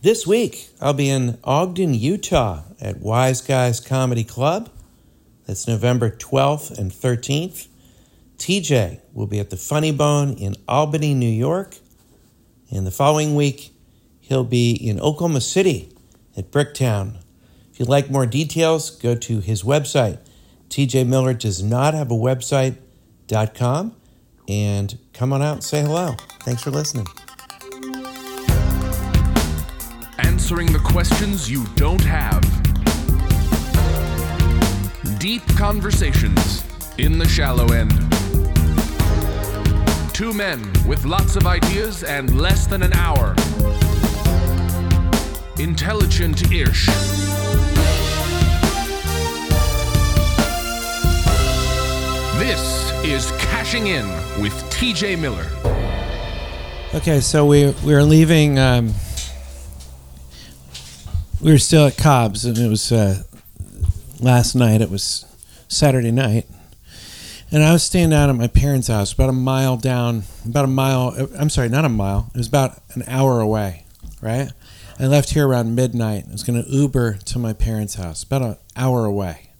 This week, I'll be in Ogden, Utah at Wise Guys Comedy Club. That's November 12th and 13th. TJ will be at the Funny Bone in Albany, New York. And the following week, he'll be in Oklahoma City at Bricktown. If you'd like more details, go to his website, tjmillerdoesnothaveawebsite.com, and come on out and say hello. Thanks for listening. Answering the questions you don't have. Deep conversations in the shallow end. Two men with lots of ideas and less than an hour. Intelligent-ish. This is Cashing In with TJ Miller. Okay, so we're leaving... we were still at Cobb's, and it was last night. It was Saturday night, and I was staying down at my parents' house, It was about an hour away, right? I left here around midnight. I was going to Uber to my parents' house, about an hour away.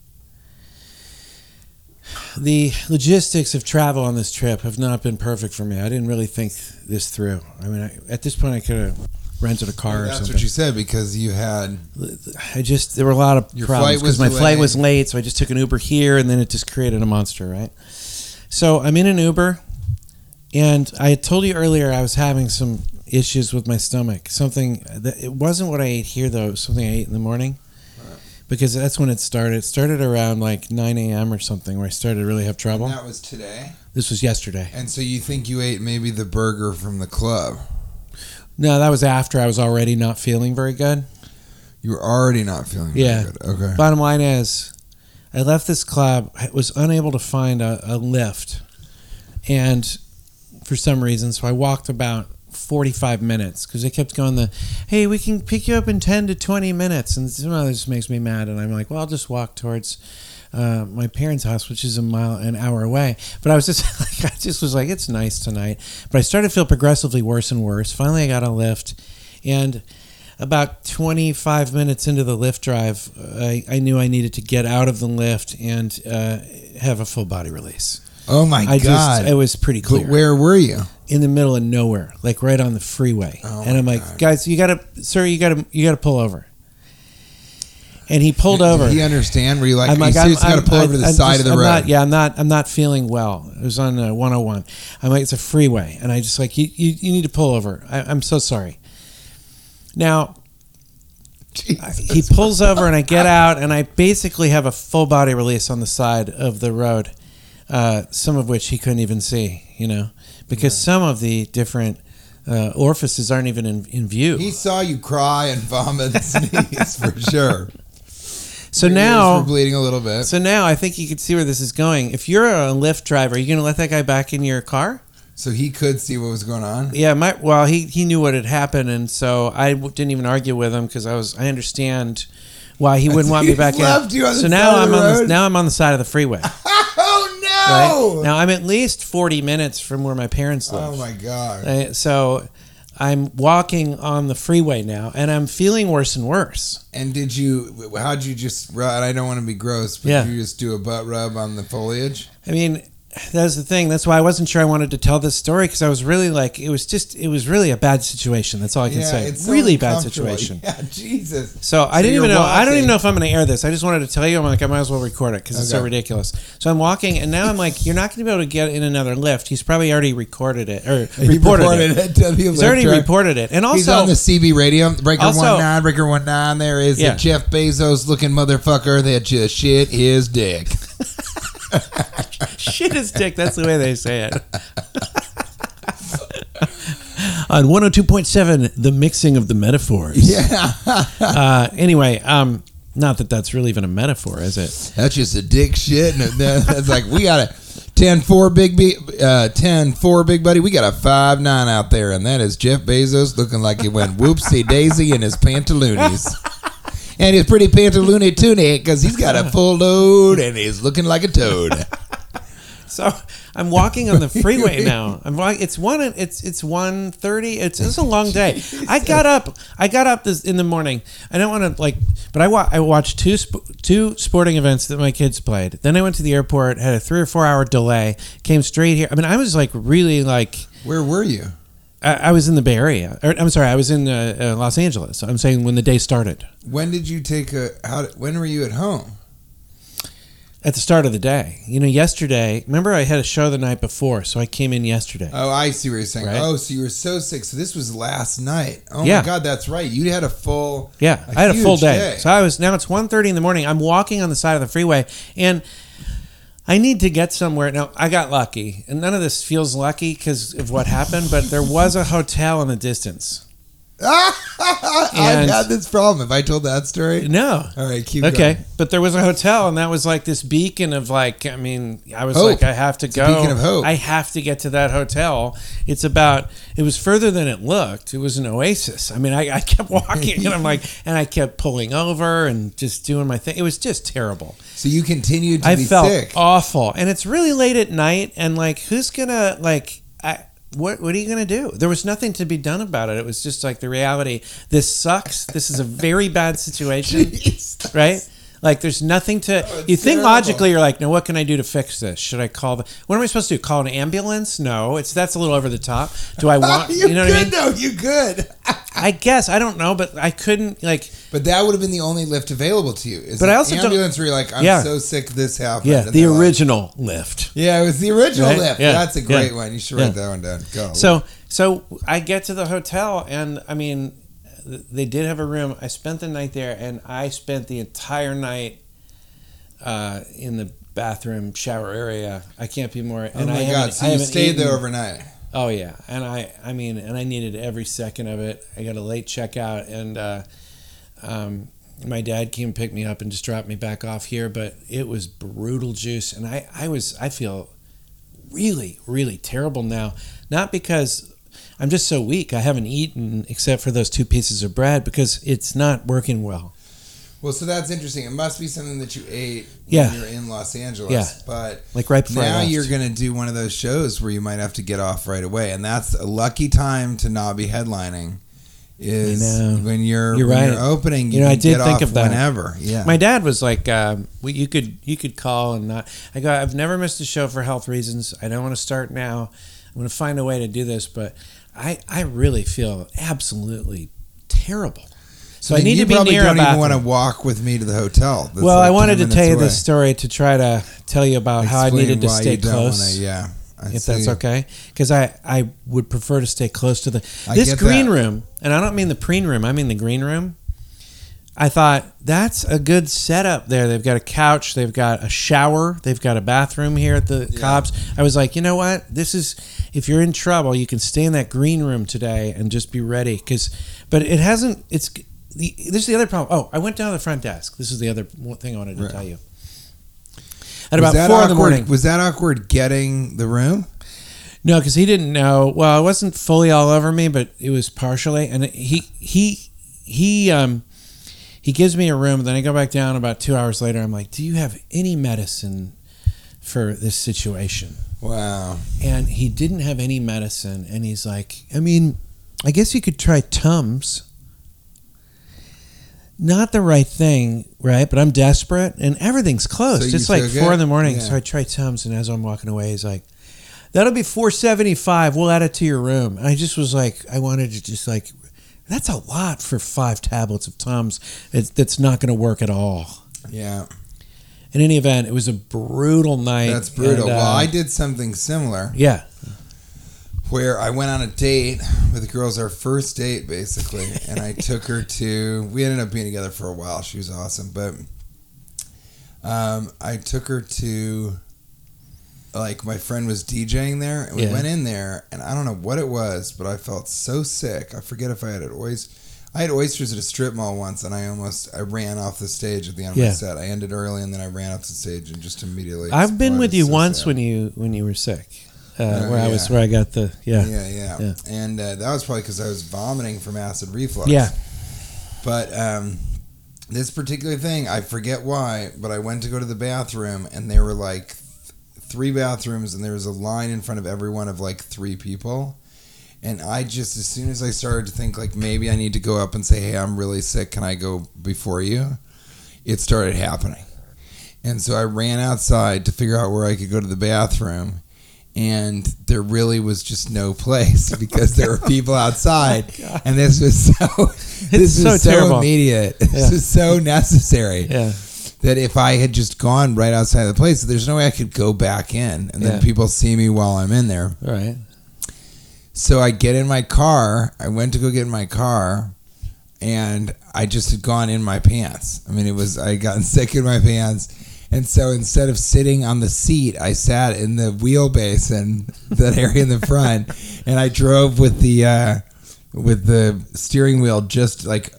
The logistics of travel on this trip have not been perfect for me. I didn't really think this through. I mean, at this point, I could have rented a car or something. That's what you said, because you had... there were a lot of problems because my flight was late, so I just took an Uber here, and then it just created a monster, right? So I'm in an Uber, and I had told you earlier I was having some issues with my stomach. It wasn't what I ate here, though. It was something I ate in the morning, right? Because that's when it started. It started around like 9 a.m. or something, where I started to really have trouble. And that was today? This was yesterday. And so you think you ate maybe the burger from the club? No, that was after I was already not feeling very good. You were already not feeling very good. Okay. Bottom line is, I left this club. I was unable to find a lift, and for some reason, so I walked about 45 minutes because they kept going hey, we can pick you up in 10 to 20 minutes, and somehow this makes me mad, and I'm like, well, I'll just walk towards my parents' house, which is an hour away. But I was like, it's nice tonight. But I started to feel progressively worse and worse. Finally, I got a lift, and about 25 minutes into the lift drive, I knew I needed to get out of the lift and have a full body release. Oh my God! It was pretty clear. But where were you? In the middle of nowhere, like right on the freeway. Oh, and I'm like, God. Guys, you gotta pull over. And he pulled over. Did he understand? Were you like, got to pull over to the side of the road? I'm not feeling well. It was on 101. I'm like, it's a freeway. And I just like, you need to pull over. I'm so sorry. Now, he pulls over and I get out and I basically have a full body release on the side of the road, some of which he couldn't even see, because some of the different... orifices aren't even in view. He saw you cry and vomit and sneeze for sure. So now we're bleeding a little bit. So now I think you can see where this is going. If you're a Lyft driver, are you going to let that guy back in your car? So he could see what was going on. Yeah, he knew what had happened, and so I didn't even argue with him because I understand why he wouldn't want me back in. So now I'm on the side of the freeway. Right? Now I'm at least 40 minutes from where my parents live. Oh my God. So I'm walking on the freeway now, and I'm feeling worse and worse. And how'd you just rub? I don't want to be gross, but did you just do a butt rub on the foliage? I mean, That's the thing. That's why I wasn't sure I wanted to tell this story, because I was really like, it was really a bad situation. That's all I can say. It's really bad situation. Yeah, Jesus. So I didn't even know. I don't even know if I'm going to air this. I just wanted to tell you. I'm like, I might as well record it because it's so ridiculous. So I'm walking, and now I'm like, you're not going to be able to get in another lift. He's probably already recorded it or reported it. He's already reported it, and also he's on the CB radio. Breaker 19. There is a Jeff Bezos looking motherfucker that just shit his dick. Shit is dick. That's the way they say it. On 102.7, the mixing of the metaphors. Yeah. Anyway, not that that's really even a metaphor, is it? That's just a dick shit. And that's like, we got a 10-4 big buddy. We got a 5-9 out there, and that is Jeff Bezos looking like he went whoopsie daisy in his pantaloonies. And he's pretty pantaloony-toony because he's got a full load and he's looking like a toad. So I'm walking on the freeway now. It's 1:30. It's a long day. I got up this in the morning. I don't want to but I watched two sporting events that my kids played. Then I went to the airport, had a 3 or 4 hour delay, came straight here. I mean, I was Where were you? I was in the Bay Area. I'm sorry, I was in Los Angeles. I'm saying when the day started. When did you when were you at home? At the start of the day. You know, yesterday, remember I had a show the night before, so I came in yesterday. Oh, I see what you're saying. Right? Oh, so you were so sick. So this was last night. Oh, yeah. My God, that's right. You had I had a full day. So now it's 1:30 in the morning. I'm walking on the side of the freeway, and I need to get somewhere. Now, I got lucky, and none of this feels lucky because of what happened, but there was a hotel in the distance. I've had this problem. Have I told that story? No. All right, keep going. But there was a hotel, and that was like this beacon of I have to go. Beacon of hope. I have to get to that hotel. It was further than it looked. It was an oasis. I mean, I kept walking, and I kept pulling over and just doing my thing. It was just terrible. So you continued to be sick. I felt awful, and it's really late at night, and who's gonna What are you going to do? There was nothing to be done about it. It was just the reality. This sucks. This is a very bad situation. Jeez, right? There's nothing you think terrible. Logically, you're like, no, what can I do to fix this? Should I call what am I supposed to do? Call an ambulance? No, that's a little over the top. Do I want, you know what I mean? No, you could. I guess, I don't know, but I couldn't but that would have been the only lift available to you. But I also ambulance where you're like, I'm so sick this happened. Yeah, the original lift. Yeah, it was the original lift. Yeah. That's a great one. You should write that one down. Go. So I get to the hotel, and I mean, they did have a room. I spent the night there, and I spent the entire night in the bathroom shower area. I can't be more. Oh my God! So you stayed there overnight. Oh yeah, and I needed every second of it. I got a late checkout, and my dad came and picked me up and just dropped me back off here. But it was brutal juice, and I feel really, really terrible now. Not because I'm just so weak. I haven't eaten except for those 2 pieces of bread because it's not working well. Well, so that's interesting. It must be something that you ate when you're in Los Angeles. Yeah. But right before now you're going to do one of those shows where you might have to get off right away. And that's a lucky time to not be headlining is when you're opening. You can get off whenever. Yeah. My dad was like, you could call and not. I've never missed a show for health reasons. I don't want to start now. I'm going to find a way to do this, but I really feel absolutely terrible. So I need to be near a bathroom. You probably don't even want to walk with me to the hotel. Well, I wanted to tell you this story to try to tell you about how I needed to stay close. Yeah, if that's okay, because I would prefer to stay close to this green room, and I don't mean the preen room. I mean the green room. I thought that's a good setup there. They've got a couch, they've got a shower, they've got a bathroom here at the Cobb's. I was like, you know what? This is if you're in trouble, you can stay in that green room today and just be ready. But it hasn't. This is the other problem. Oh, I went down to the front desk. This is the other thing I wanted to tell you. At about 4 in the morning, was that awkward getting the room? No, because he didn't know. Well, it wasn't fully all over me, but it was partially, and he gives me a room, then I go back down about 2 hours later. I'm like, do you have any medicine for this situation? Wow. And he didn't have any medicine. And he's like, I mean, I guess you could try Tums. not the right thing, right? But I'm desperate, and everything's closed. So it's like 4 in the morning, so I try Tums, and as I'm walking away, he's like, that'll be $4.75. We'll add it to your room. And I just was like, I wanted to just like, that's a lot for 5 tablets of Tums. That's not going to work at all. Yeah. In any event, it was a brutal night. That's brutal. And, well, I did something similar. Yeah. Where I went on a date with the girls, our first date, basically. And I took her to, we ended up being together for a while. She was awesome. But I took her to, like, my friend was DJing there. And we went in there, and I don't know what it was, but I felt so sick. I forget if I had I had oysters at a strip mall once, and I ran off the stage at the end of my set. I ended early, and then I ran off the stage and just immediately. I've been with you once when you were sick, where I got the and that was probably because I was vomiting from acid reflux. Yeah, but this particular thing, I forget why, but I went to go to the bathroom, and there were like 3 bathrooms, and there was a line in front of every one of like 3 people. And I just, as soon as I started to think, like, maybe I need to go up and say, hey, I'm really sick, can I go before you? It started happening. And so I ran outside to figure out where I could go to the bathroom. And there really was just no place because there were people outside. Oh, and this was so immediate. Yeah. This is so necessary. Yeah. That if I had just gone right outside of the place, there's no way I could go back in. And then people see me while I'm in there. All right. So I get in my car. I went to go get in my car, and I just had gone in my pants. I mean, I had gotten sick in my pants. And so instead of sitting on the seat, I sat in the wheel basin, that area in the front, and I drove with the steering wheel just like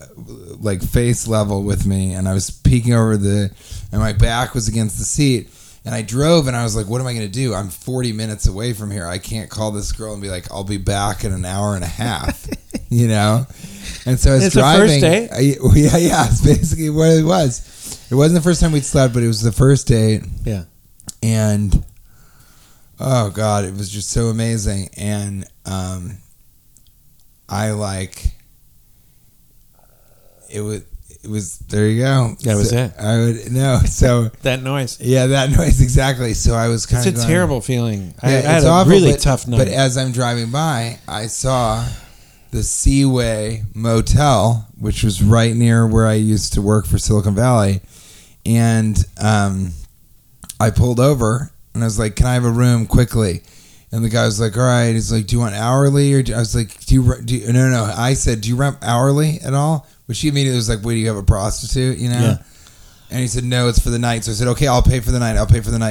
face level with me, and I was peeking over and my back was against the seat. And I drove, and I was like, what am I going to do? I'm 40 minutes away from here. I can't call this girl and be like, I'll be back in an hour and a half, you know? And so I was driving. It's the first date? Yeah, it's basically what it was. It wasn't the first time we'd slept, but it was the first date. Yeah. And, oh, God, it was just so amazing. And it was there you go. That was it. I would no. So that noise. Yeah, that noise exactly. So I was kind of. It's a terrible feeling. Yeah, I had a really tough night. But as I'm driving by, I saw the Seaway Motel, which was right near where I used to work for Silicon Valley, and I pulled over and I was like, "Can I have a room quickly?" And the guy was like, "All right." He's like, "Do you want hourly?" Or I was like, "Do you no?" I said, "Do you rent hourly at all?" But she immediately was like, wait, do you have a prostitute, you know? Yeah. And he said, no, it's for the night. So I said, okay, I'll pay for the night.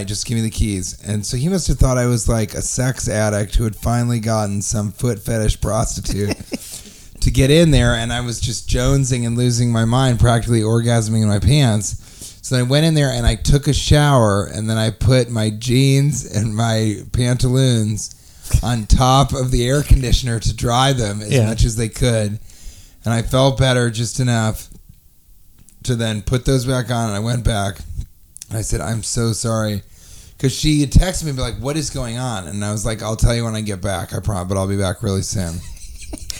Just give me the keys. And so he must have thought I was like a sex addict who had finally gotten some foot fetish prostitute to get in there. And I was just jonesing and losing my mind, practically orgasming in my pants. So I went in there and I took a shower. And then I put my jeans and my pantaloons on top of the air conditioner to dry them as much as they could. And I felt better just enough to then put those back on. And I went back. And I said, I'm so sorry. Because she had texted me and be like, what is going on? And I was like, I'll tell you when I get back. I promise, but I'll be back really soon.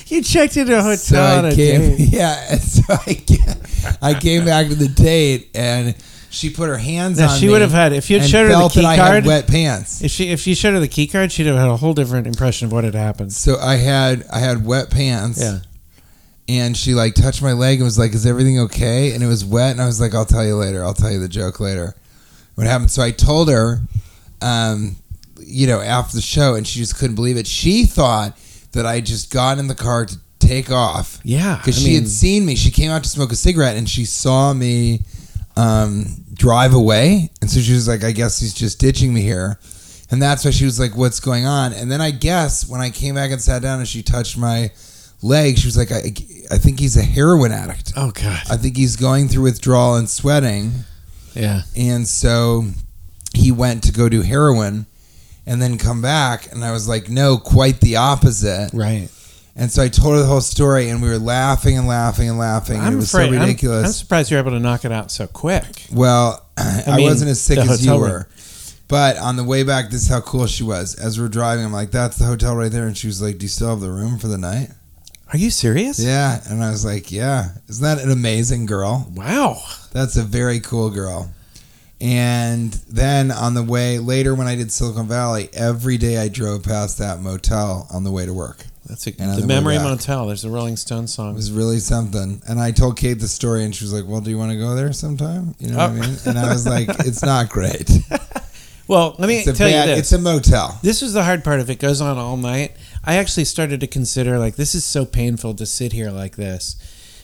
You checked into a hotel on a date. Yeah. And so I came back to the date and... She put her hands on me. She would have had, if you had showed her the key card, I had wet pants. If she showed her the key card, she'd have had a whole different impression of what had happened. So I had wet pants. Yeah. And she like touched my leg and was like, is everything okay? And it was wet. And I was like, I'll tell you later. I'll tell you the joke later. What happened? So I told her, after the show, and she just couldn't believe it. She thought that I just got in the car to take off. Yeah. Because she had seen me. She came out to smoke a cigarette and she saw me drive away. And so she was like, I guess he's just ditching me here. And that's why she was like, what's going on? And then I guess when I came back and sat down and she touched my leg, she was like, I think he's a heroin addict. Oh, God. I think he's going through withdrawal and sweating. Yeah. And so he went to go do heroin and then come back. And I was like, no, quite the opposite. Right. And so I told her the whole story, and we were laughing and laughing and laughing. And it was so ridiculous. I'm surprised you were able to knock it out so quick. Well, I wasn't as sick as you were. But on the way back, this is how cool she was. As we're driving, I'm like, that's the hotel right there. And she was like, do you still have the room for the night? Are you serious? Yeah. And I was like, yeah. Isn't that an amazing girl? Wow. That's a very cool girl. And then on the way later when I did Silicon Valley, every day I drove past that motel on the way to work. That's the Memory Motel. There's a Rolling Stones song. It was really something. And I told Kate the story and she was like, well, do you want to go there sometime? You know what I mean? And I was like, it's not great. Well, let me tell you this. It's a motel. This is the hard part of it. It goes on all night. I actually started to consider, like, this is so painful to sit here like this.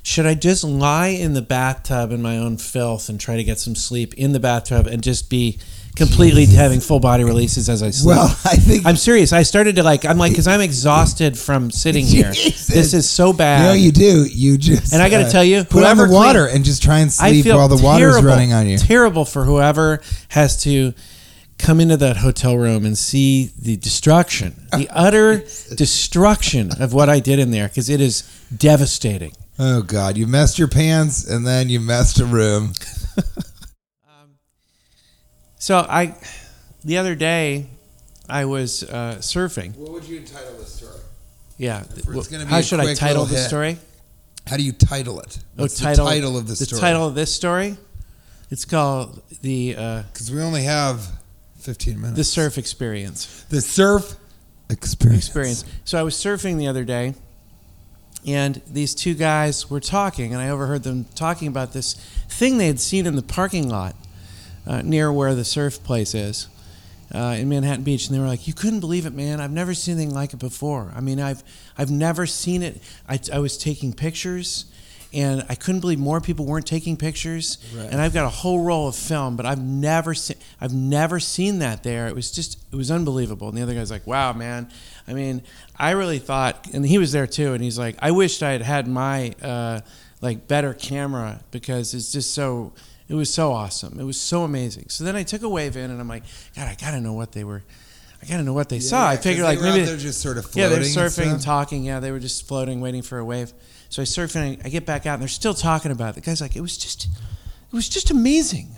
Should I just lie in the bathtub in my own filth and try to get some sleep in the bathtub and just be completely having full body releases as I sleep? Well, I think... I'm serious. I started to, like... I'm like, because I'm exhausted from sitting here. Jesus. This is so bad. No, you do. You just... And I got to tell you, put on the water and just try and sleep while the water's running on you. Terrible for whoever has to... come into that hotel room and see the destruction, the utter destruction of what I did in there, because it is devastating. Oh, God. You messed your pants, and then you messed a room. The other day, I was surfing. What would you title this story? Yeah. How should I title the story? How do you title it? What's the title of the story? The title of this story? It's called the... Because we only have... 15 minutes. The surf experience. The surf experience. So I was surfing the other day, and these two guys were talking, and I overheard them talking about this thing they had seen in the parking lot near where the surf place is in Manhattan Beach. And they were like, you couldn't believe it, man. I've never seen anything like it before. I mean, I've never seen it. I was taking pictures, and I couldn't believe more people weren't taking pictures. Right. And I've got a whole roll of film, but I've never seen that there. It was unbelievable. And the other guy's like, wow, man. I mean, I really thought, and he was there too, and he's like, I wished I had my better camera, because it's just so, it was so awesome. It was so amazing. So then I took a wave in, and I'm like, God, I gotta know what they saw. I figured like maybe they're just sort of floating. Yeah, they're surfing, talking. Yeah, they were just floating, waiting for a wave. So I surf and I get back out, and they're still talking about it. The guy's like, it was just amazing.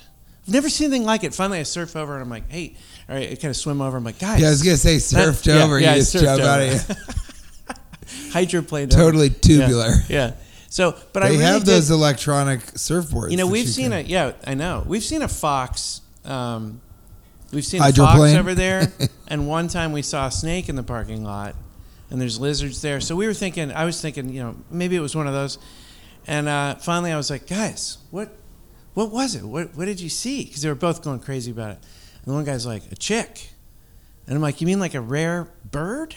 I've never seen anything like it. Finally, I surf over, and I'm like, hey, all right, I kind of swim over. I'm like, guys. Yeah, I was going to say surfed over. Yeah, you just jumped out of here. Hydroplaned. Totally tubular. Yeah. So, but they have those electronic surfboards. You know, we've seen a, yeah, I know. We've seen a fox. We've seen a fox over there. And one time we saw a snake in the parking lot. And there's lizards there. So we were thinking, I was thinking, you know, maybe it was one of those. And finally I was like, guys, what was it? What did you see? Because they were both going crazy about it. And the one guy's like, a chick. And I'm like, you mean like a rare bird?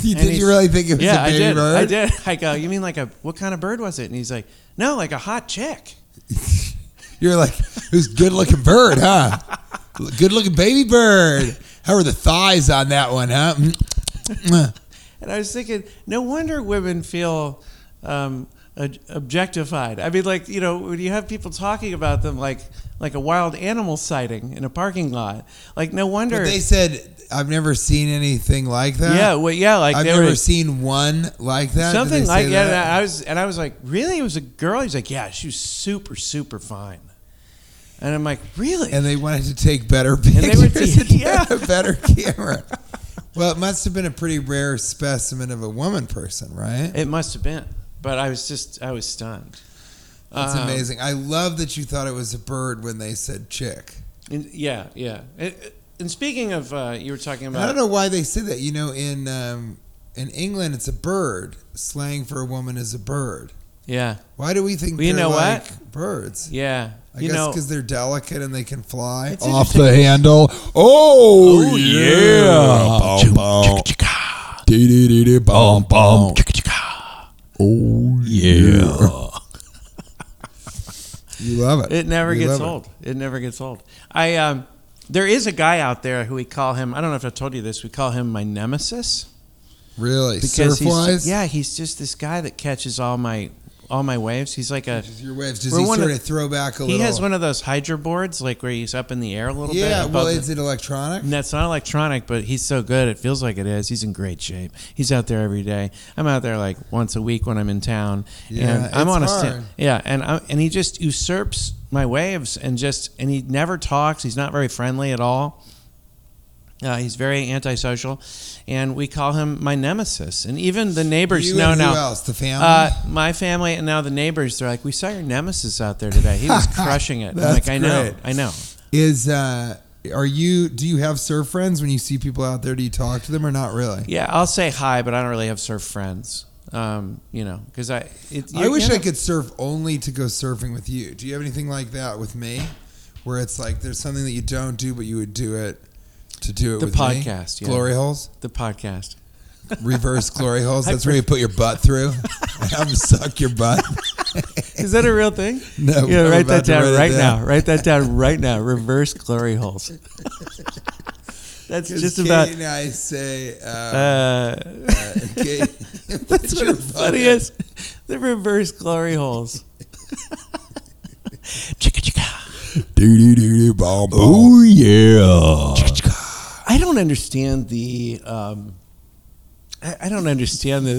Did you really think it was a baby bird? Yeah, I did. I go, you mean like what kind of bird was it? And he's like, no, like a hot chick. You're like, it was a good-looking bird, huh? Good-looking baby bird. How are the thighs on that one, huh? And I was thinking, no wonder women feel objectified. I mean, like, you know, when you have people talking about them like a wild animal sighting in a parking lot, like, no wonder. But they said, I've never seen anything like that. Yeah, well, yeah, like I've never seen one like that. Something like that. Yeah, I was like, really? It was a girl? He's like, yeah, she was super, super fine. And I'm like, really? And they wanted to take better pictures and a better camera. Well, it must have been a pretty rare specimen of a woman person, right? It must have been. But I was stunned. That's amazing. I love that you thought it was a bird when they said chick. Yeah. And speaking of, you were talking about... I don't know why they said that. You know, in England, it's a bird. Slang for a woman is a bird. Yeah. Why do we think they're like birds? Yeah. I guess because they're delicate and they can fly off the handle. Oh, yeah. Boom, boom. Dee-dee-dee-dee, boom, boom. Oh, yeah. You love it. It never gets old. There is a guy out there who we call him, I don't know if I told you this, we call him my nemesis. Really? Surf-wise? Yeah, he's just this guy that catches all my waves. He's like a... Your waves. Does he sort of throw back a little... He has one of those hydro boards, like where he's up in the air a little bit. Yeah, well, is it electronic? That's not electronic, but he's so good. It feels like it is. He's in great shape. He's out there every day. I'm out there like once a week when I'm in town. Yeah, and I'm on a hard. Yeah, and he just usurps my waves and he never talks. He's not very friendly at all. He's very antisocial, and we call him my nemesis. And even the neighbors know now. Who else? The family? My family, and now the neighbors. They're like, we saw your nemesis out there today. He was crushing it. That's I'm like, great. I know. Do you have surf friends when you see people out there? Do you talk to them or not really? Yeah, I'll say hi, but I don't really have surf friends. Because I wish I could surf only to go surfing with you. Do you have anything like that with me, where it's like there's something that you don't do, but you would do it to do it with me? The podcast, yeah. Glory holes. The podcast. Reverse glory holes. That's where you put your butt through and have them suck your butt. Is that a real thing? No. Yeah, write that down right now. Write that down right now. Reverse glory holes. That's just Kate about. And I say, Kate, that's what the funniest. The reverse glory holes. Chicka chicka. Do do do do bomb. Oh yeah. Chicka chicka. I don't understand the. I don't understand the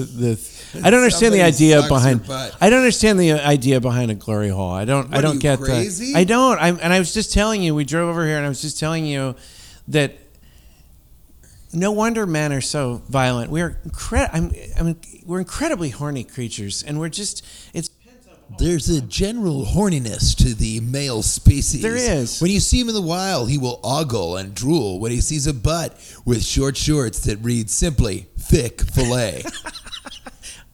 I don't understand the idea behind. I don't understand the idea behind a glory hole. I don't get that. I don't. I was just telling you. We drove over here, and I was just telling you that. No wonder men are so violent. We're incredibly horny creatures, and we're just. It's. There's a general horniness to the male species. There is. When you see him in the wild, he will ogle and drool when he sees a butt with short shorts that read simply thick fillet.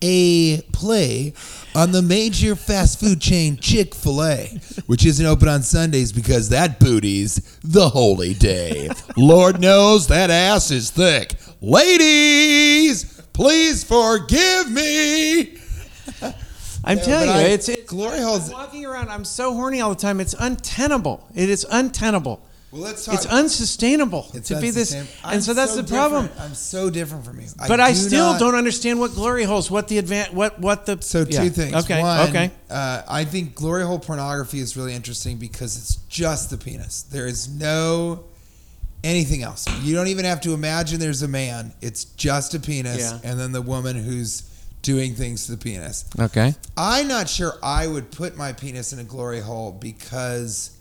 A play on the major fast food chain Chick-fil-A, which isn't open on Sundays because that booty's the holy day. Lord knows that ass is thick. Ladies, please forgive me. I'm telling you, it's glory holes. I'm walking around, I'm so horny all the time. It's untenable. It is untenable. Well, let's talk. It's unsustainable to be this, and so that's the problem. I'm so different from you, but I still don't understand what glory holes, what the advance, what the. So two things. Okay. One, I think glory hole pornography is really interesting because it's just the penis. There is no anything else. You don't even have to imagine there's a man. It's just a penis, and then the woman who's doing things to the penis. Okay. I'm not sure I would put my penis in a glory hole because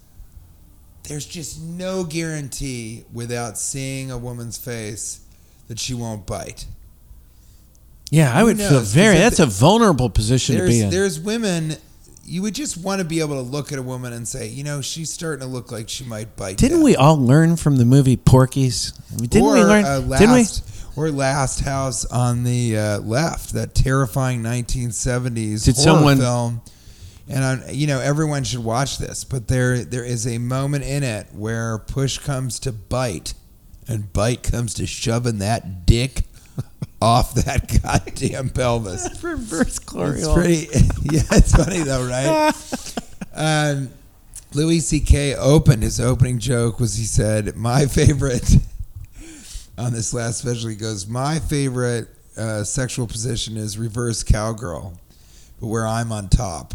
there's just no guarantee without seeing a woman's face that she won't bite. Yeah, I would feel very... That's a vulnerable position to be in. There's women... You would just want to be able to look at a woman and say, you know, she's starting to look like she might bite. Didn't we all learn from the movie Porky's? Or Last House on the Left, that terrifying 1970s horror film. And everyone should watch this, but there is a moment in it where push comes to bite, and bite comes to shoving that dick off that goddamn pelvis. Reverse glory hole. It's funny though, right? Louis C.K. his opening joke was, he said, my favorite. On this last special, he goes, my favorite sexual position is reverse cowgirl, but where I'm on top.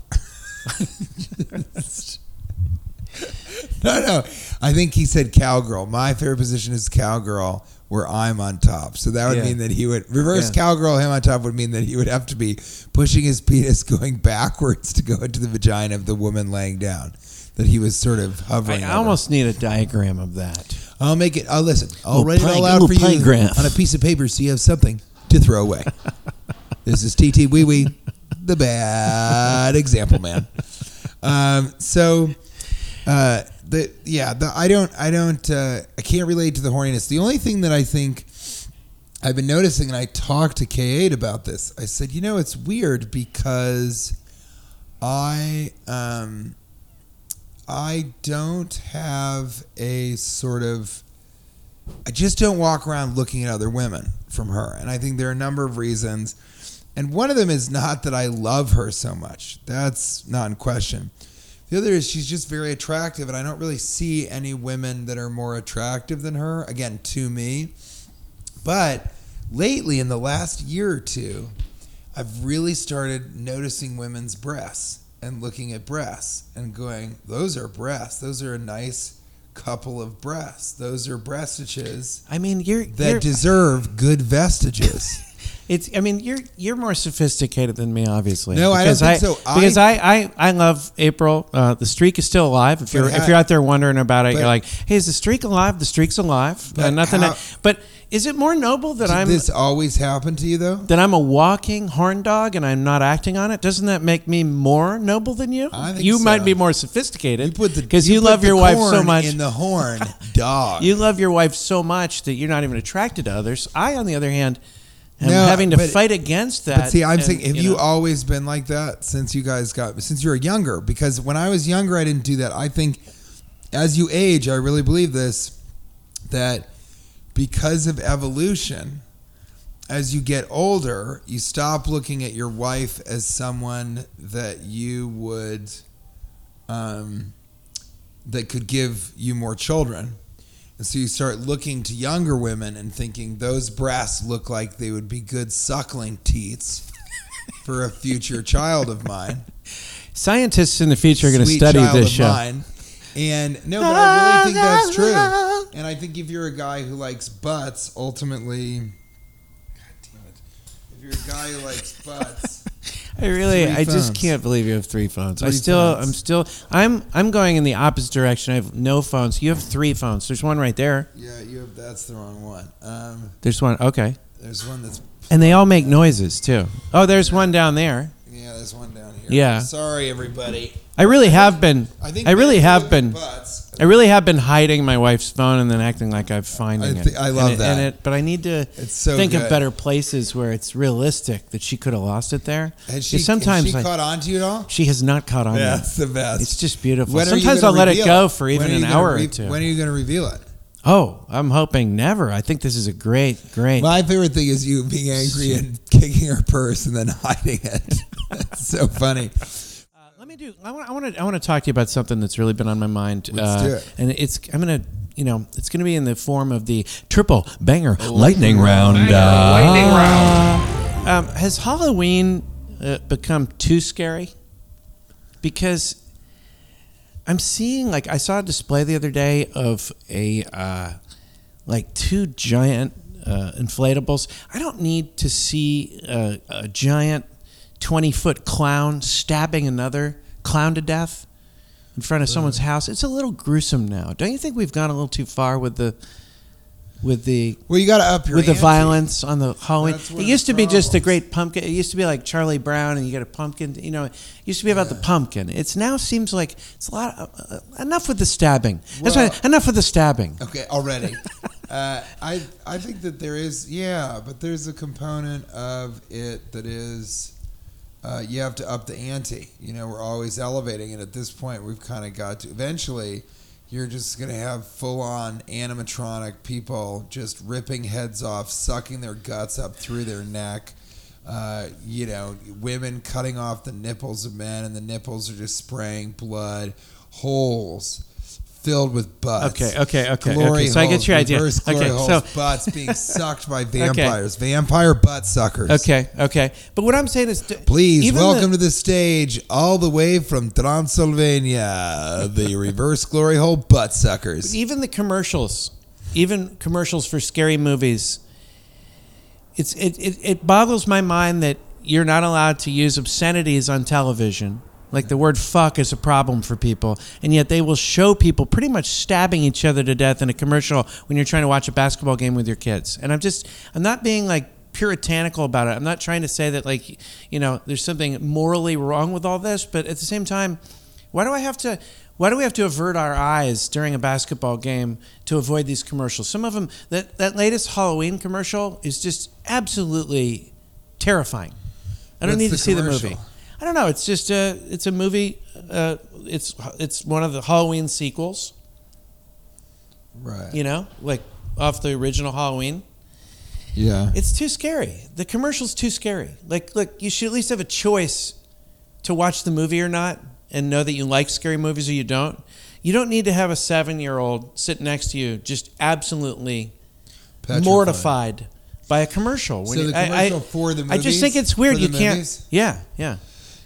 No. I think he said cowgirl. My favorite position is cowgirl, where I'm on top. So that would mean that he would reverse cowgirl. Him on top would mean that he would have to be pushing his penis going backwards to go into the vagina of the woman laying down. That he was sort of hovering. I almost need a diagram of that. I'll make it. I'll write it all out for you on a piece of paper, so you have something to throw away. This is TT Wee Wee. The bad example, man. I can't relate to the horniness. The only thing that I think I've been noticing, and I talked to K8 about this, I said, it's weird because I don't have a sort of, I just don't walk around looking at other women from her. And I think there are a number of reasons. And one of them is not that I love her so much. That's not in question. The other is she's just very attractive, and I don't really see any women that are more attractive than her, again, to me. But lately, in the last year or two, I've really started noticing women's breasts and looking at breasts and going, those are breasts. Those are a nice couple of breasts. Those are breastages that deserve good vestiges. It's. I mean, you're more sophisticated than me, obviously. No, I don't think so. Because I love April. The streak is still alive. If you're out there wondering about it, you're like, hey, is the streak alive? The streak's alive. But is it more noble that I'm? Did this always happen to you though? That I'm a walking horn dog and I'm not acting on it. Doesn't that make me more noble than you? I think you so. Might be more sophisticated because you love your wife so much. In the horn dog, you love your wife so much that you're not even attracted to others. I, on the other hand. I'm having to fight against that. But see, I'm saying, have you always been like that since you were younger? Because when I was younger, I didn't do that. I think as you age, I really believe this, that because of evolution, as you get older, you stop looking at your wife as someone that you would, that could give you more children. And so you start looking to younger women and thinking those breasts look like they would be good suckling teats for a future child of mine. Scientists in the future are going to study this show. And no, but I really think that's true. And I think if you're a guy who likes butts, ultimately, God damn it. If you're a guy who likes butts. I just can't believe you have three phones. I'm going in the opposite direction. I have no phones. You have three phones. There's one right there. Yeah, that's the wrong one. There's one. Okay. There's one that's. And they all make noises too. Oh, there's one down there. Yeah, there's one down here. Yeah. Sorry, everybody. I really have been hiding my wife's phone and then acting like I'm finding it. I love that. But I need to think of better places where it's realistic that she could have lost it there. Has she caught on to you at all? She has not caught on to it. That's the best. It's just beautiful. Sometimes I'll let it go for even an hour or two. When are you going to reveal it? Oh, I'm hoping never. I think this is a great, great. My favorite thing is you being angry and kicking her purse and then hiding it. That's so funny. I want to talk to you about something that's really been on my mind. Let's do it. And it's going to be in the form of the triple banger lightning round. Lightning round. Has Halloween become too scary? Because I'm seeing, like, I saw a display the other day of a two giant inflatables. I don't need to see a giant 20-foot clown stabbing another clown to death in front of someone's house. It's a little gruesome now. Don't you think we've gone a little too far with the violence on the Halloween? It used to be just the great pumpkin. It used to be like Charlie Brown and you get a pumpkin. You know, it used to be about the pumpkin. It's now seems like it's a lot. Enough with the stabbing. Enough with the stabbing. Okay, already. I think that there is but there's a component of it that is. You have to up the ante. You know, we're always elevating, and at this point, we've kind of got to. Eventually, you're just going to have full-on animatronic people just ripping heads off, sucking their guts up through their neck. You know, women cutting off the nipples of men, and the nipples are just spraying blood, holes filled with butts. Okay. Glory holes, so I get your idea. Glory holes, butts being sucked by vampires. Okay. Vampire butt suckers. Okay. But what I'm saying is... Please welcome to the stage, all the way from Transylvania, the reverse glory hole butt suckers. Even commercials for scary movies, it boggles my mind that you're not allowed to use obscenities on television. Like the word fuck is a problem for people, and yet they will show people pretty much stabbing each other to death in a commercial when you're trying to watch a basketball game with your kids. And I'm not being like puritanical about it. I'm not trying to say that like, you know, there's something morally wrong with all this, but at the same time, why do we have to avert our eyes during a basketball game to avoid these commercials? Some of them, that latest Halloween commercial is just absolutely terrifying. I don't need to see the movie. I don't know. It's just it's a movie. It's one of the Halloween sequels, right? You know, like off the original Halloween. Yeah, it's too scary. The commercial's too scary. Like, look, you should at least have a choice to watch the movie or not, and know that you like scary movies or you don't. You don't need to have a 7-year-old sit next to you just absolutely petrified, mortified by a commercial. For the movies, I just think it's weird. You can't. Movies? Yeah.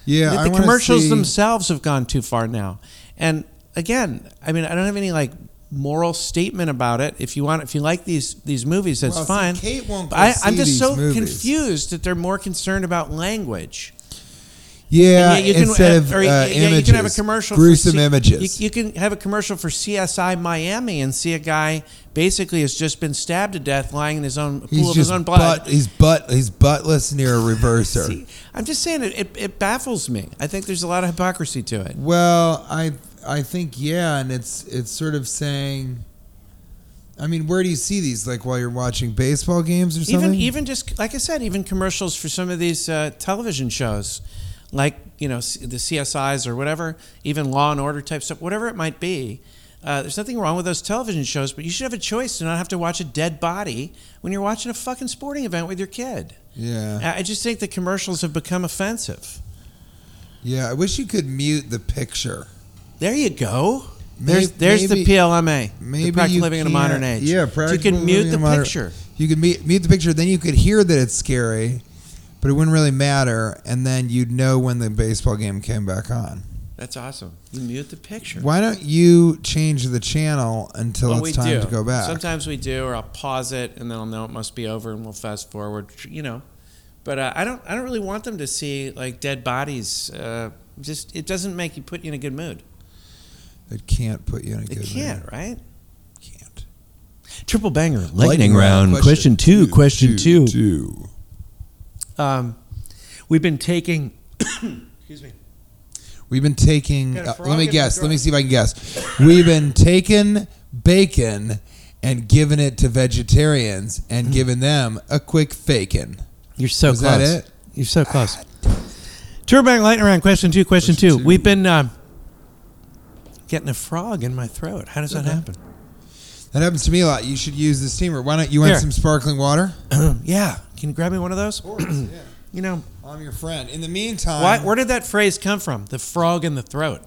Yeah, the commercials themselves have gone too far now. And again, I mean, I don't have any like moral statement about it. If you want, if you like these movies, that's fine. Kate won't go see these movies. I'm just so confused that they're more concerned about language. Yeah, instead of images. You can have a commercial for images. You can have a commercial for CSI Miami and see a guy basically has just been stabbed to death, lying in his own pool of his own blood. He's buttless near a reverser. See, I'm just saying it baffles me. I think there's a lot of hypocrisy to it. Well, I think and it's sort of saying. I mean, where do you see these? Like while you're watching baseball games or something? Even just like I said, even commercials for some of these television shows. Like, you know, the CSIs or whatever, even Law and Order type stuff, whatever it might be. There's nothing wrong with those television shows, but you should have a choice to not have to watch a dead body when you're watching a fucking sporting event with your kid. Yeah. I just think the commercials have become offensive. Yeah, I wish you could mute the picture. There you go. There's the PLMA, the Practical Living in a Modern Age. Yeah, Practical Living in a Modern Age. You can mute the picture. You can mute the picture, then you could hear that it's scary. But it wouldn't really matter, and then you'd know when the baseball game came back on. That's awesome. You mute the picture. Why don't you change the channel until it's time to go back? Sometimes we do, or I'll pause it, and then I'll know it must be over, and we'll fast forward. You know, but I don't really want them to see like dead bodies. Just it doesn't make you put you in a good mood. It can't put you in a good mood. It can't, right? Can't. Triple banger, lightning round. Question two. We've been taking. Excuse me. We've been taking. Let me guess. Let me see if I can guess. We've been taking bacon and giving it to vegetarians and giving them a quick faking. You're so close. Is that it? You're so close. Turbang lightning round. Question two. We've been getting a frog in my throat. How does that happen? That happens to me a lot. You should use the steamer. Why don't you want some sparkling water? Yeah. Can you grab me one of those? Of course, yeah. You know, I'm your friend. In the meantime... Where did that phrase come from? The frog in the throat.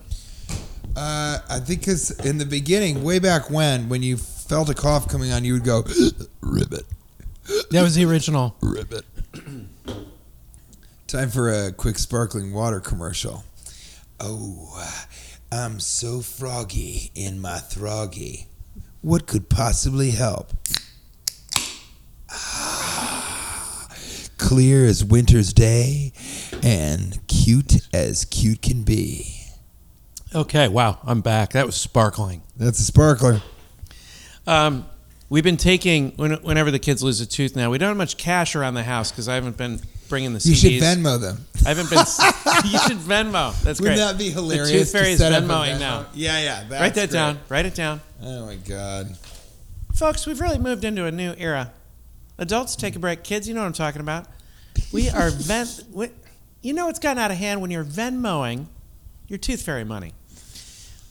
I think because in the beginning, way back when you felt a cough coming on, you would go, ribbit. That was the original. Ribbit. Time for a quick sparkling water commercial. Oh, I'm so froggy in my throggy. What could possibly help? Clear as winter's day and cute as cute can be. Okay, wow, I'm back. That was sparkling. That's a sparkler. We've been taking, whenever the kids lose a tooth now, we don't have much cash around the house because I haven't been bringing the CDs. You should Venmo them. I haven't been. You should Venmo. That's great. Wouldn't that be hilarious? The Tooth Fairy is Venmoing now. Yeah. That's write that down. Write it down. Oh, my God. Folks, we've really moved into a new era. Adults, take a break. Kids, you know what I'm talking about. We are you know it's gotten out of hand when you're Venmoing your Tooth Fairy money.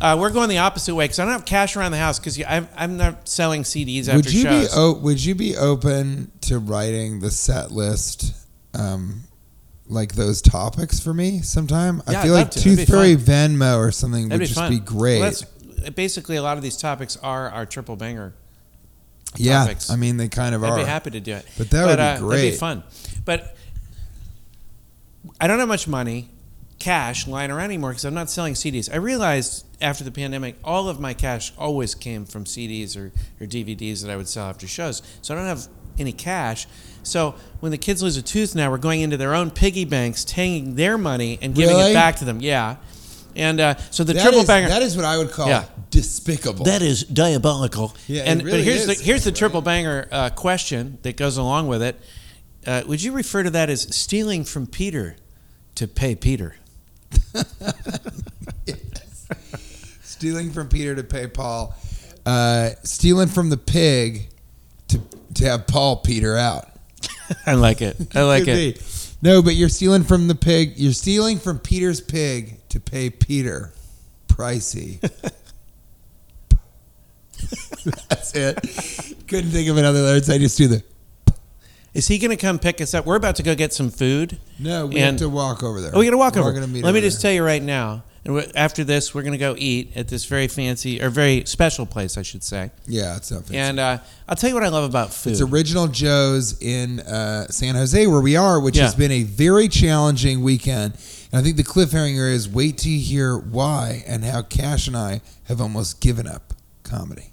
We're going the opposite way because I don't have cash around the house because I'm not selling CDs after shows. Would you be open to writing the set list, like those topics for me sometime? Yeah, I feel like Tooth Fairy Venmo or something would just be great. Well, basically, a lot of these topics are our triple banger. Yeah, topics. I mean, they kind of are. I'd be happy to do it. But that would be great. That'd be fun. But I don't have much money, cash, lying around anymore because I'm not selling CDs. I realized after the pandemic, all of my cash always came from CDs or DVDs that I would sell after shows. So I don't have any cash. So when the kids lose a tooth now, we're going into their own piggy banks, taking their money and giving it back to them. Yeah. And so the triple banger. That is what I would call despicable. That is diabolical. Yeah, and really but here's the triple banger question that goes along with it. Would you refer to that as stealing from Peter to pay Peter? Yes. Stealing from Peter to pay Paul. Stealing from the pig to have Paul Peter out. I like it. I like it. No, but you're stealing from the pig. You're stealing from Peter's pig. To pay Peter, pricey. That's it. Couldn't think of another word, so I just do the. Is he going to come pick us up? We're about to go get some food. No, we have to walk over there. Oh, we got to walk over. Let me just tell you right now. And after this, we're going to go eat at this very fancy or very special place, I should say. Yeah, it's not fancy. And I'll tell you what I love about food. It's Original Joe's in San Jose, where we are, which has been a very challenging weekend. And I think the cliffhanger is wait to hear why and how Cash and I have almost given up comedy.